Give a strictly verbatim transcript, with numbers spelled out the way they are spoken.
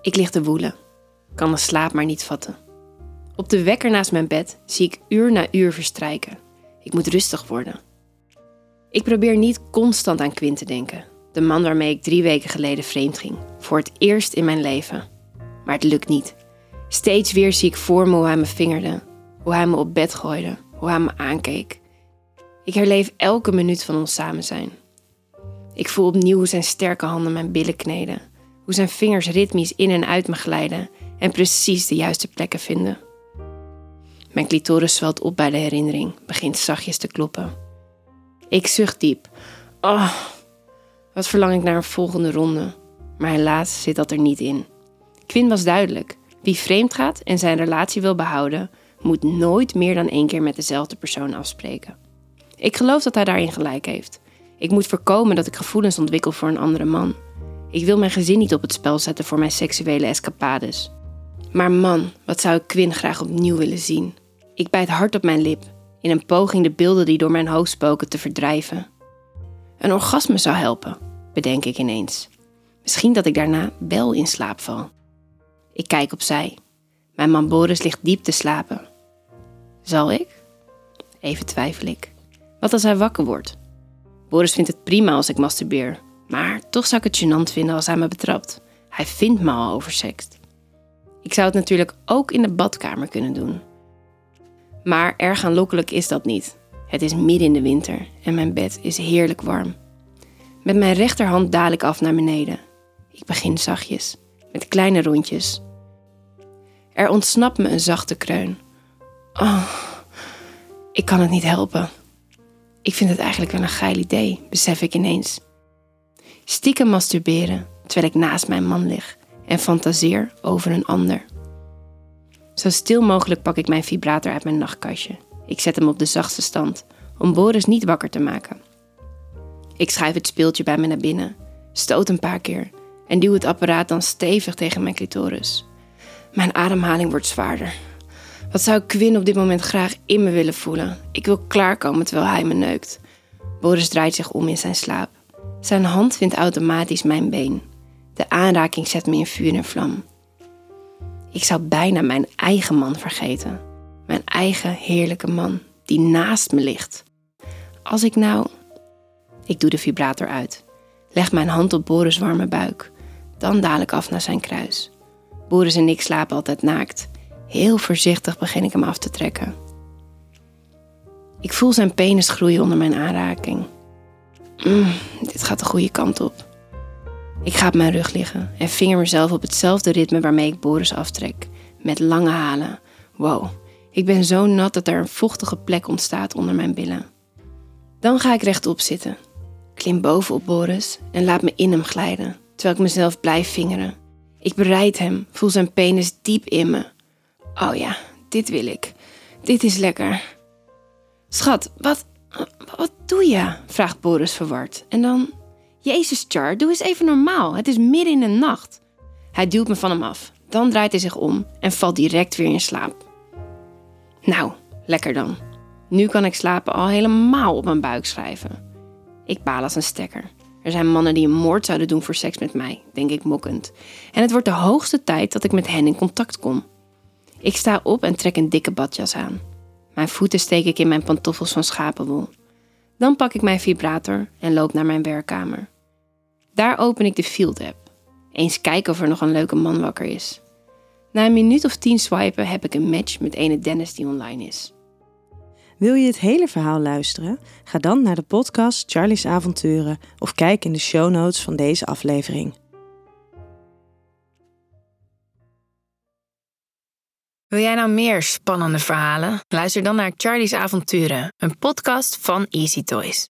Ik lig te woelen, kan de slaap maar niet vatten. Op de wekker naast mijn bed zie ik uur na uur verstrijken. Ik moet rustig worden. Ik probeer niet constant aan Quinn te denken, de man waarmee ik drie weken geleden vreemd ging, voor het eerst in mijn leven. Maar het lukt niet. Steeds weer zie ik voor me hoe hij me vingerde, hoe hij me op bed gooide, hoe hij me aankeek. Ik herleef elke minuut van ons samen zijn. Ik voel opnieuw hoe zijn sterke handen mijn billen kneden, hoe zijn vingers ritmisch in en uit me glijden en precies de juiste plekken vinden. Mijn clitoris zwelt op bij de herinnering, begint zachtjes te kloppen. Ik zucht diep. Oh, wat verlang ik naar een volgende ronde. Maar helaas zit dat er niet in. Quinn was duidelijk. Wie vreemd gaat en zijn relatie wil behouden, moet nooit meer dan één keer met dezelfde persoon afspreken. Ik geloof dat hij daarin gelijk heeft. Ik moet voorkomen dat ik gevoelens ontwikkel voor een andere man. Ik wil mijn gezin niet op het spel zetten voor mijn seksuele escapades. Maar man, wat zou ik Quinn graag opnieuw willen zien. Ik bijt hard op mijn lip, in een poging de beelden die door mijn hoofd spoken te verdrijven. Een orgasme zou helpen, bedenk ik ineens. Misschien dat ik daarna wel in slaap val. Ik kijk opzij. Mijn man Boris ligt diep te slapen. Zal ik? Even twijfel ik. Wat als hij wakker wordt? Boris vindt het prima als ik masturbeer. Maar toch zou ik het gênant vinden als hij me betrapt. Hij vindt me al oversext. Ik zou het natuurlijk ook in de badkamer kunnen doen. Maar erg aanlokkelijk is dat niet. Het is midden in de winter en mijn bed is heerlijk warm. Met mijn rechterhand daal ik af naar beneden. Ik begin zachtjes, met kleine rondjes. Er ontsnapt me een zachte kreun. Oh, ik kan het niet helpen. Ik vind het eigenlijk wel een geil idee, besef ik ineens. Stiekem masturberen, terwijl ik naast mijn man lig en fantaseer over een ander. Zo stil mogelijk pak ik mijn vibrator uit mijn nachtkastje. Ik zet hem op de zachtste stand, om Boris niet wakker te maken. Ik schuif het speeltje bij me naar binnen, stoot een paar keer en duw het apparaat dan stevig tegen mijn clitoris. Mijn ademhaling wordt zwaarder. Wat zou Quinn op dit moment graag in me willen voelen? Ik wil klaarkomen terwijl hij me neukt. Boris draait zich om in zijn slaap. Zijn hand vindt automatisch mijn been. De aanraking zet me in vuur en vlam. Ik zou bijna mijn eigen man vergeten. Mijn eigen heerlijke man, die naast me ligt. Als ik nou... Ik doe de vibrator uit. Leg mijn hand op Boris' warme buik. Dan daal ik af naar zijn kruis. Boris en ik slapen altijd naakt. Heel voorzichtig begin ik hem af te trekken. Ik voel zijn penis groeien onder mijn aanraking. Mm, dit gaat de goede kant op. Ik ga op mijn rug liggen en vinger mezelf op hetzelfde ritme waarmee ik Boris aftrek. Met lange halen. Wow, ik ben zo nat dat er een vochtige plek ontstaat onder mijn billen. Dan ga ik rechtop zitten. Klim boven op Boris en laat me in hem glijden, terwijl ik mezelf blijf vingeren. Ik bereid hem, voel zijn penis diep in me. Oh ja, dit wil ik. Dit is lekker. Schat, wat, wat doe je? Vraagt Boris verward. En dan... Jezus, Char, doe eens even normaal. Het is midden in de nacht. Hij duwt me van hem af. Dan draait hij zich om en valt direct weer in slaap. Nou, lekker dan. Nu kan ik slapen al helemaal op mijn buik schrijven. Ik baal als een stekker. Er zijn mannen die een moord zouden doen voor seks met mij, denk ik mokkend. En het wordt de hoogste tijd dat ik met hen in contact kom. Ik sta op en trek een dikke badjas aan. Mijn voeten steek ik in mijn pantoffels van schapenwol. Dan pak ik mijn vibrator en loop naar mijn werkkamer. Daar open ik de Field-app. Eens kijken of er nog een leuke man wakker is. Na een minuut of tien swipen heb ik een match met ene Dennis die online is. Wil je het hele verhaal luisteren? Ga dan naar de podcast Charlie's Avonturen of kijk in de show notes van deze aflevering. Wil jij nou meer spannende verhalen? Luister dan naar Charlie's Avonturen, een podcast van EasyToys.